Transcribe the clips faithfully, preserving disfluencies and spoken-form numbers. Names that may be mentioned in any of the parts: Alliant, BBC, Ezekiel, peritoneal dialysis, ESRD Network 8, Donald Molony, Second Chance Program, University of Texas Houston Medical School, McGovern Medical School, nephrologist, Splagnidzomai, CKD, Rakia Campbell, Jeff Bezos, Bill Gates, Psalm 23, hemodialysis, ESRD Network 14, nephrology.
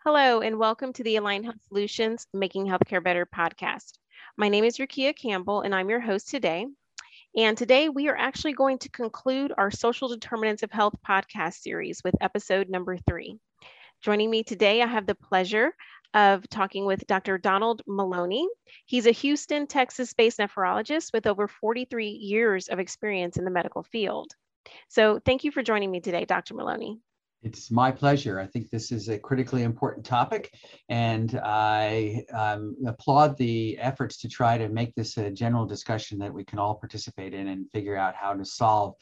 Hello, and welcome to the Alliant Health Solutions Making Healthcare Better podcast. My name is Rakia Campbell, and I'm your host today. And today we are actually going to conclude our Social Determinants of Health podcast series with episode number three. Joining me today, I have the pleasure of talking with Doctor Donald Molony. He's a Houston, Texas-based nephrologist with over forty-three years of experience in the medical field. So thank you for joining me today, Doctor Molony. It's my pleasure. I think this is a critically important topic, and I um, applaud the efforts to try to make this a general discussion that we can all participate in and figure out how to solve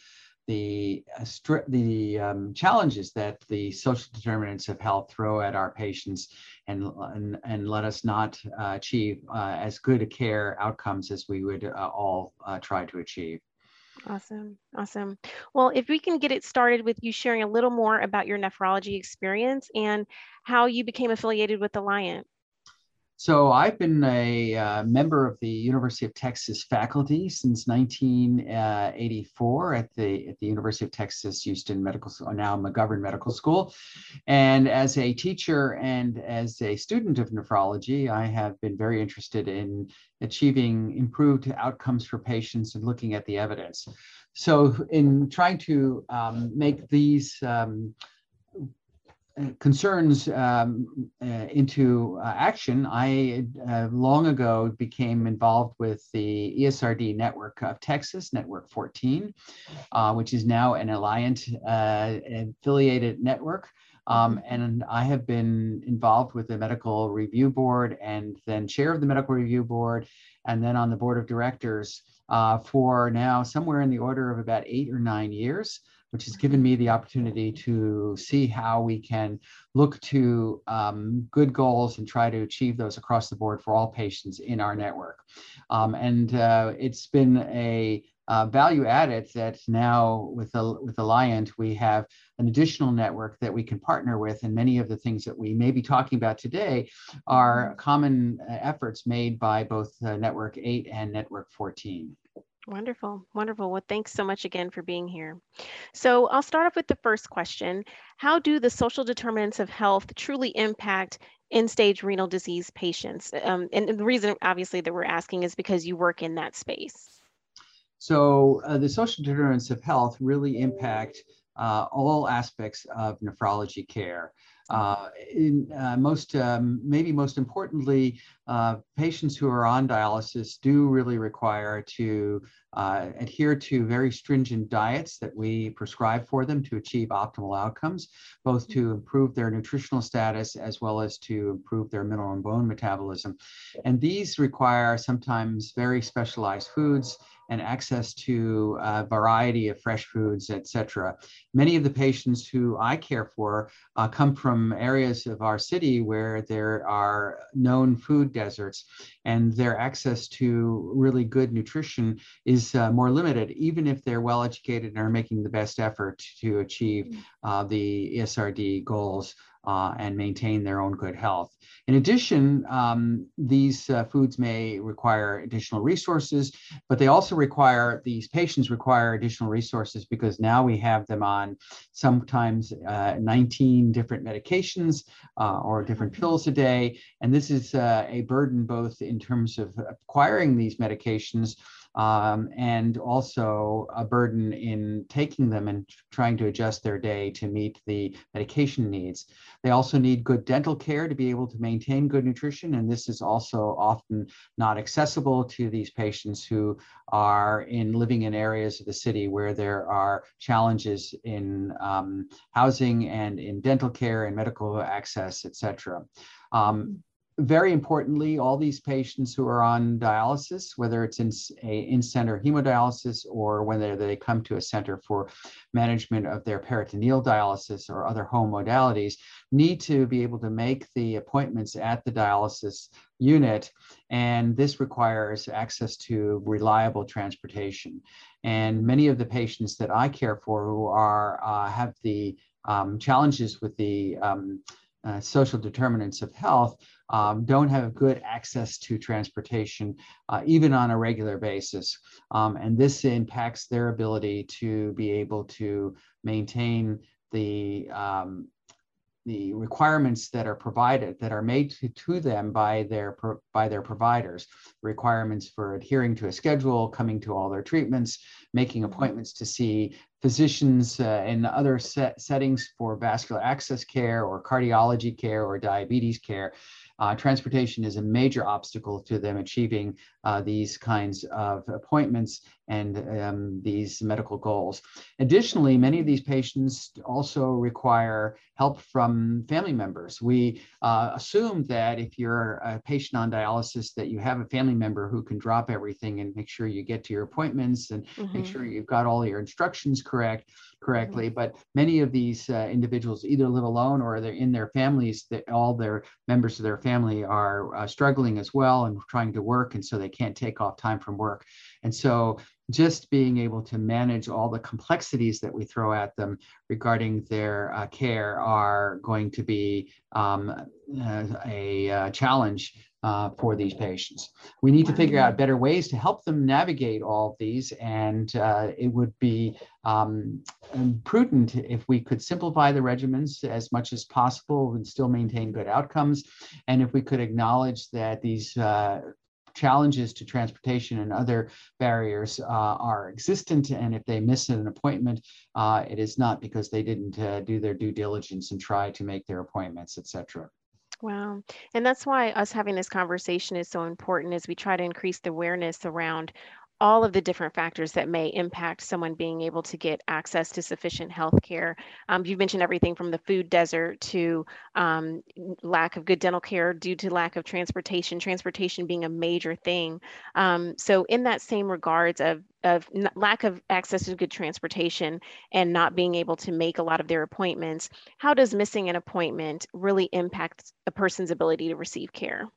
the uh, stri- the um, challenges that the social determinants of health throw at our patients, and and, and let us not uh, achieve uh, as good a care outcomes as we would uh, all uh, try to achieve. Awesome. Awesome. Well, if we can get it started with you sharing a little more about your nephrology experience and how you became affiliated with Alliant. So I've been a uh, member of the University of Texas faculty since nineteen eighty-four at the at the University of Texas Houston Medical School, now McGovern Medical School. And as a teacher and as a student of nephrology, I have been very interested in achieving improved outcomes for patients and looking at the evidence. So in trying to um, make these um, concerns um, uh, into uh, action, I uh, long ago became involved with the E S R D Network of Texas, Network fourteen, uh, which is now an Alliant uh, affiliated network. Um, and I have been involved with the medical review board and then chair of the medical review board, and then on the board of directors uh, for now somewhere in the order of about eight or nine years. Which has given me the opportunity to see how we can look to um, good goals and try to achieve those across the board for all patients in our network. Um, and uh, it's been a uh, value added that now with, uh, with Alliant, we have an additional network that we can partner with. And many of the things that we may be talking about today are common efforts made by both uh, Network eight and Network fourteen. Wonderful. Wonderful. Well, thanks so much again for being here. So I'll start off with the first question. How do the social determinants of health truly impact end-stage renal disease patients? Um, and the reason, obviously, that we're asking is because you work in that space. So uh, the social determinants of health really impact uh, all aspects of nephrology care. Uh, in, uh, most, um, maybe most importantly, uh, patients who are on dialysis do really require to uh, adhere to very stringent diets that we prescribe for them to achieve optimal outcomes, both to improve their nutritional status as well as to improve their mineral and bone metabolism. And these require sometimes very specialized foods and access to a variety of fresh foods, et cetera. Many of the patients who I care for uh, come from areas of our city where there are known food deserts, and their access to really good nutrition is uh, more limited, even if they're well-educated and are making the best effort to achieve uh, the E S R D goals Uh, and maintain their own good health. In addition, um, these uh, foods may require additional resources, but they also require, these patients require additional resources because now we have them on sometimes uh, nineteen different medications uh, or different pills a day. And this is uh, a burden both in terms of acquiring these medications Um, and also a burden in taking them and trying to adjust their day to meet the medication needs. They also need good dental care to be able to maintain good nutrition, and this is also often not accessible to these patients who are in living in areas of the city where there are challenges in um, housing and in dental care and medical access, et cetera. Um, Very importantly, all these patients who are on dialysis, whether it's in a in-center hemodialysis or whether they come to a center for management of their peritoneal dialysis or other home modalities, need to be able to make the appointments at the dialysis unit, and this requires access to reliable transportation. And many of the patients that I care for who are uh, have the um, challenges with the um, uh, social determinants of health um, don't have good access to transportation, uh, even on a regular basis. Um, and this impacts their ability to be able to maintain the um, the requirements that are provided, that are made to, to them by their, by their providers, requirements for adhering to a schedule, coming to all their treatments, making appointments to see physicians uh, in other set settings for vascular access care or cardiology care or diabetes care. Uh, transportation is a major obstacle to them achieving uh, these kinds of appointments and um, these medical goals. Additionally, many of these patients also require help from family members. We uh, assume that if you're a patient on dialysis, that you have a family member who can drop everything and make sure you get to your appointments and mm-hmm. make sure you've got all your instructions correct. correctly, but many of these uh, individuals either live alone or they're in their families, that all their members of their family are uh, struggling as well and trying to work, and so they can't take off time from work. And so just being able to manage all the complexities that we throw at them regarding their uh, care are going to be um, uh, a uh, challenge Uh, for these patients. We need to figure out better ways to help them navigate all of these, and uh, it would be um, prudent if we could simplify the regimens as much as possible and still maintain good outcomes, and if we could acknowledge that these uh, challenges to transportation and other barriers uh, are existent, and if they miss an appointment, uh, it is not because they didn't uh, do their due diligence and try to make their appointments, et cetera. Wow. And that's why us having this conversation is so important, as we try to increase the awareness around all of the different factors that may impact someone being able to get access to sufficient health care. Um, you've mentioned everything from the food desert to um, lack of good dental care due to lack of transportation, transportation being a major thing. Um, so in that same regards of of lack of access to good transportation and not being able to make a lot of their appointments, how does missing an appointment really impact a person's ability to receive care?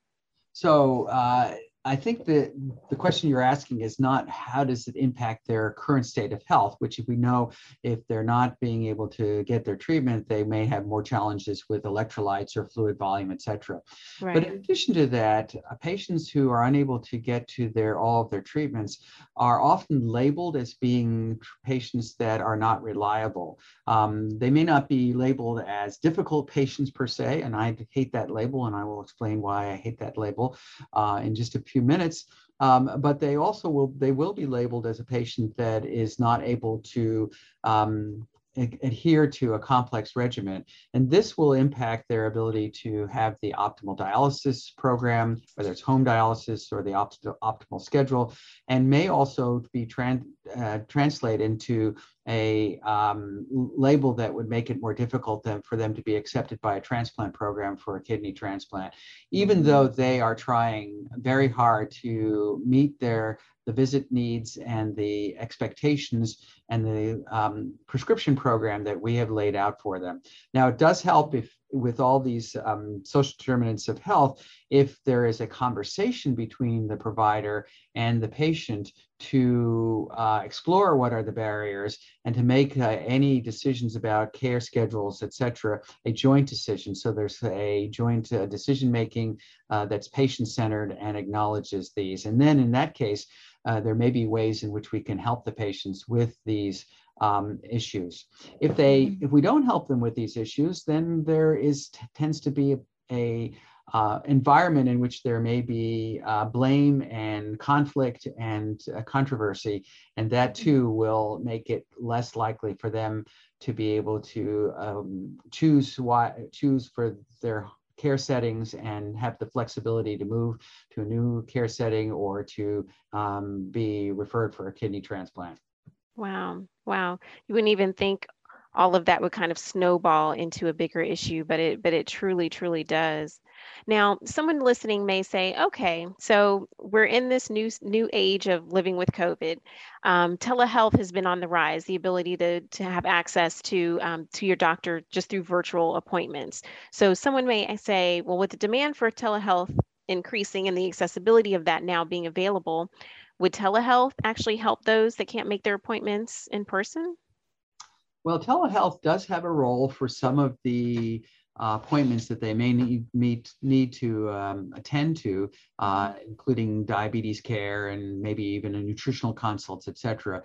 So uh, I think that the question you're asking is not how does it impact their current state of health, which if we know if they're not being able to get their treatment, they may have more challenges with electrolytes or fluid volume, et cetera. Right. But in addition to that, uh, patients who are unable to get to their all of their treatments are often labeled as being patients that are not reliable. Um, they may not be labeled as difficult patients per se, and I hate that label, and I will explain why I hate that label uh, in just a few minutes, um, but they also will, they will be labeled as a patient that is not able to um, ad- adhere to a complex regimen. And this will impact their ability to have the optimal dialysis program, whether it's home dialysis or the opt- optimal schedule, and may also be trans- uh, translate into a um, label that would make it more difficult than, for them to be accepted by a transplant program for a kidney transplant, even though they are trying very hard to meet their the visit needs and the expectations and the um, prescription program that we have laid out for them. Now, it does help if with all these um, social determinants of health, if there is a conversation between the provider and the patient to uh, explore what are the barriers and to make uh, any decisions about care schedules, et cetera, a joint decision. So there's a joint uh, decision-making uh, that's patient-centered and acknowledges these. And then in that case, uh, there may be ways in which we can help the patients with these Um, issues. If they, if we don't help them with these issues, then there is t- tends to be a, a uh, environment in which there may be uh, blame and conflict and uh, controversy, and that too will make it less likely for them to be able to um, choose why choose for their care settings and have the flexibility to move to a new care setting or to um, be referred for a kidney transplant. Wow. Wow. You wouldn't even think all of that would kind of snowball into a bigger issue, but it but it truly, truly does. Now, someone listening may say, okay, so we're in this new new age of living with COVID. Um, telehealth has been on the rise, the ability to, to have access to, um, to your doctor just through virtual appointments. So someone may say, well, with the demand for telehealth increasing and the accessibility of that now being available, Would telehealth actually help those that can't make their appointments in person? Well, telehealth does have a role for some of the uh, appointments that they may need, meet, need to um, attend to, uh, including diabetes care and maybe even a nutritional consults, et cetera.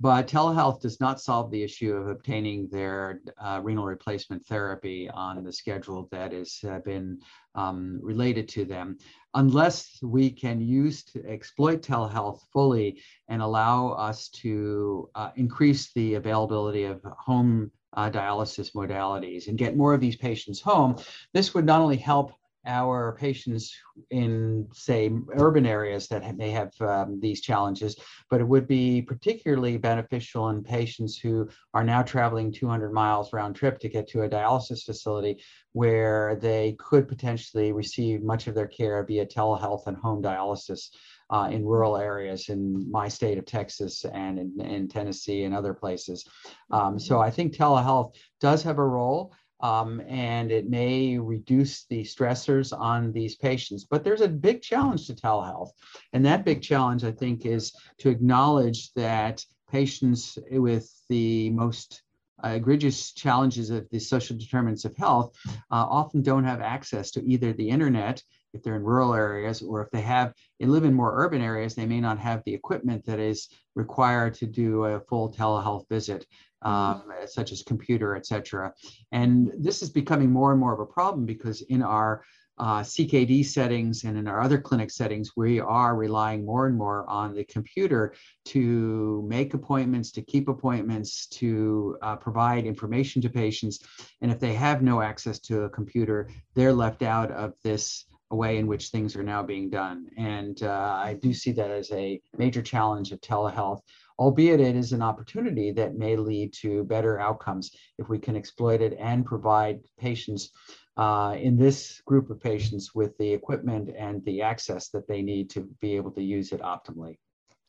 But telehealth does not solve the issue of obtaining their uh, renal replacement therapy on the schedule that has uh, been um, related to them. Unless we can use to exploit telehealth fully and allow us to uh, increase the availability of home uh, dialysis modalities and get more of these patients home, this would not only help our patients in, say, urban areas that may have um, these challenges, but it would be particularly beneficial in patients who are now traveling two hundred miles round trip to get to a dialysis facility where they could potentially receive much of their care via telehealth and home dialysis uh, in rural areas in my state of Texas and in, in Tennessee and other places. Um, so I think telehealth does have a role. Um, and it may reduce the stressors on these patients. But there's a big challenge to telehealth. And that big challenge, I think, is to acknowledge that patients with the most uh, egregious challenges of the social determinants of health uh, often don't have access to either the internet, if they're in rural areas, or if they have and live in more urban areas, they may not have the equipment that is required to do a full telehealth visit, um, such as computer, et cetera. And this is becoming more and more of a problem because in our uh, C K D settings and in our other clinic settings, we are relying more and more on the computer to make appointments, to keep appointments, to uh, provide information to patients. And if they have no access to a computer, they're left out of this way in which things are now being done. And uh, I do see that as a major challenge of telehealth, albeit it is an opportunity that may lead to better outcomes if we can exploit it and provide patients uh, in this group of patients with the equipment and the access that they need to be able to use it optimally.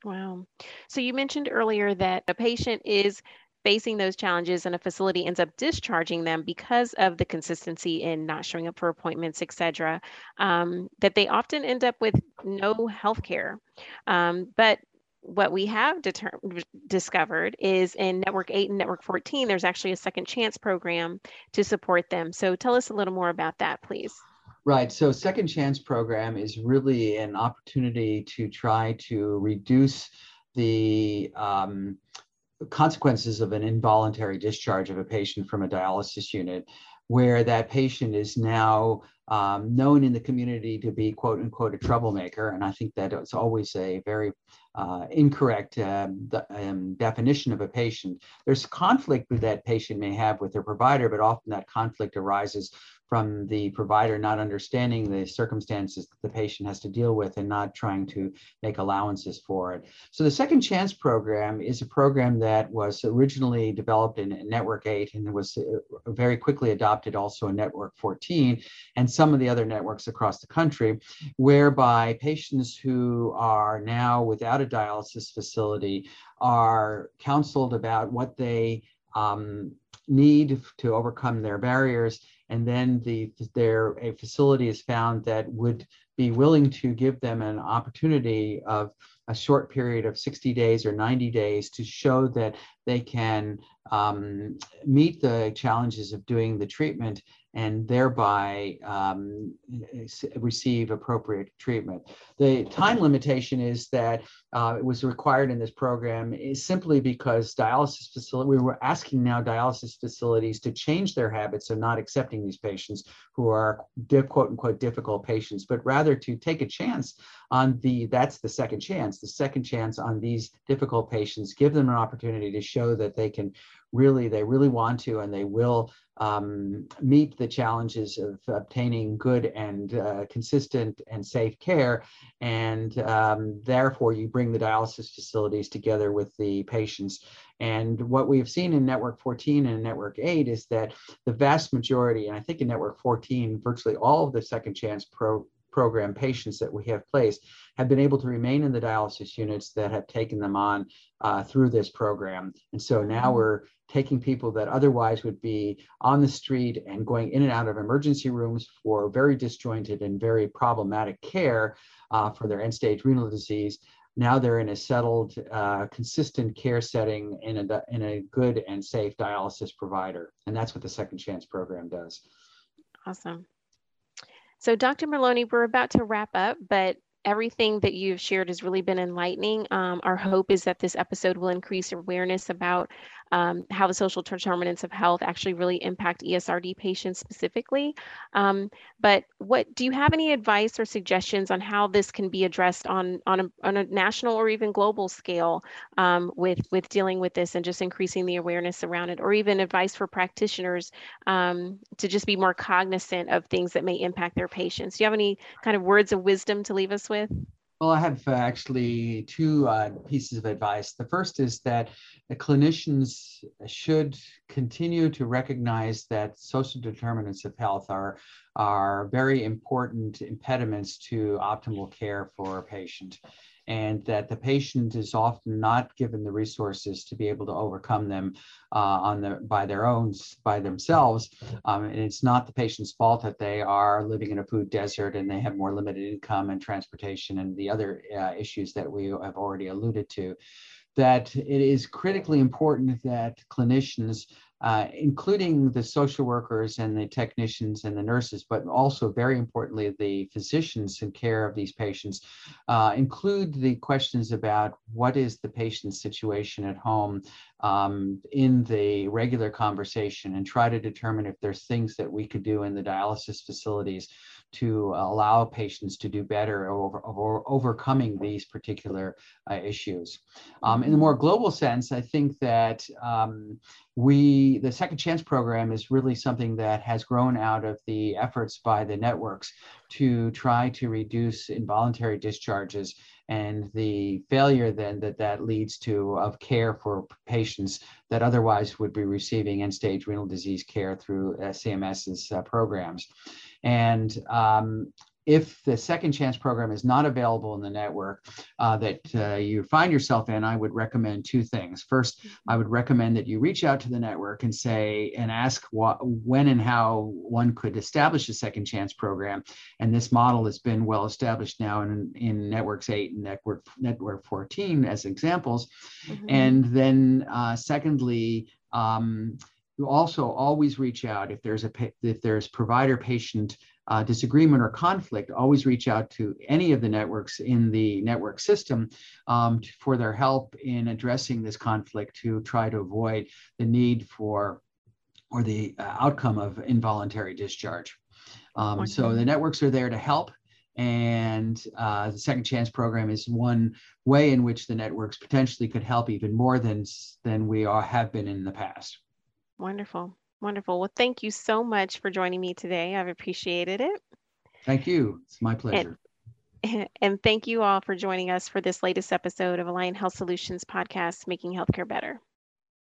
Wow. So you mentioned earlier that a patient is facing those challenges and a facility ends up discharging them because of the consistency in not showing up for appointments, et cetera, um, that they often end up with no health care. Um, but what we have discovered is in Network eight and Network fourteen, there's actually a Second Chance Program to support them. So tell us a little more about that, please. Right. So Second Chance Program is really an opportunity to try to reduce the um, consequences of an involuntary discharge of a patient from a dialysis unit, where that patient is now um, known in the community to be, quote unquote, a troublemaker. And I think that it's always a very uh, incorrect um, the, um, definition of a patient. There's conflict that that patient may have with their provider, but often that conflict arises from the provider not understanding the circumstances that the patient has to deal with and not trying to make allowances for it. So the Second Chance Program is a program that was originally developed in Network eight and was very quickly adopted also in Network fourteen and some of the other networks across the country, whereby patients who are now without a dialysis facility are counseled about what they um, need to overcome their barriers, and then the their a facility is found that would be willing to give them an opportunity of a short period of sixty days or ninety days to show that they can um, meet the challenges of doing the treatment and thereby um, receive appropriate treatment. The time limitation is that uh, it was required in this program is simply because dialysis facility, we were asking now dialysis facilities to change their habits of not accepting these patients who are quote unquote difficult patients, but rather to take a chance on the, that's the second chance, the second chance on these difficult patients, give them an opportunity to show that they can really, they really want to, and they will um, meet the challenges of obtaining good and uh, consistent and safe care. And um, therefore you bring the dialysis facilities together with the patients. And what we've seen in Network fourteen and Network eight is that the vast majority, and I think in Network fourteen, virtually all of the Second Chance pro program patients that we have placed have been able to remain in the dialysis units that have taken them on uh, through this program. And so now we're taking people that otherwise would be on the street and going in and out of emergency rooms for very disjointed and very problematic care uh, for their end-stage renal disease. Now they're in a settled, uh, consistent care setting in a, in a good and safe dialysis provider. And that's what the Second Chance Program does. Awesome. So Doctor Molony, we're about to wrap up, but everything that you've shared has really been enlightening. Um, our hope is that this episode will increase awareness about um, how the social determinants of health actually really impact E S R D patients specifically. Um, but what do you have any advice or suggestions on how this can be addressed on, on, a, on a national or even global scale um, with, with dealing with this and just increasing the awareness around it, or even advice for practitioners um, to just be more cognizant of things that may impact their patients? Do you have any kind of words of wisdom to leave us with? With? Well, I have actually two uh, pieces of advice. The first is that the clinicians should continue to recognize that social determinants of health are, are very important impediments to optimal care for a patient, and that the patient is often not given the resources to be able to overcome them uh, on the, by their own, by themselves. Um, and it's not the patient's fault that they are living in a food desert and they have more limited income and transportation and the other uh, issues that we have already alluded to. That it is critically important that clinicians, uh, including the social workers and the technicians and the nurses, but also very importantly, the physicians in care of these patients, uh, include the questions about what is the patient's situation at home um, in the regular conversation, and try to determine if there's things that we could do in the dialysis facilities to allow patients to do better over, over overcoming these particular uh, issues. Um, in the more global sense, I think that um, we, the Second Chance Program is really something that has grown out of the efforts by the networks to try to reduce involuntary discharges and the failure then that that leads to of care for patients that otherwise would be receiving end-stage renal disease care through uh, CMS's uh, programs. And um, if the Second Chance Program is not available in the network uh, that uh, you find yourself in, I would recommend two things. First, I would recommend that you reach out to the network and say and ask what, when and how one could establish a Second Chance Program. And this model has been well established now in, in Networks eight and Network, Network fourteen as examples. Mm-hmm. And then uh, secondly, um, you also always reach out if there's a if there's provider-patient uh, disagreement or conflict. Always reach out to any of the networks in the network system um, to, for their help in addressing this conflict, to try to avoid the need for or the uh, outcome of involuntary discharge. Um, okay. So the networks are there to help. And uh, the Second Chance Program is one way in which the networks potentially could help even more than than we are, have been in the past. Wonderful. Wonderful. Well, thank you so much for joining me today. I've appreciated it. Thank you. It's my pleasure. And, and thank you all for joining us for this latest episode of Alliant Health Solutions podcast, Making Healthcare Better.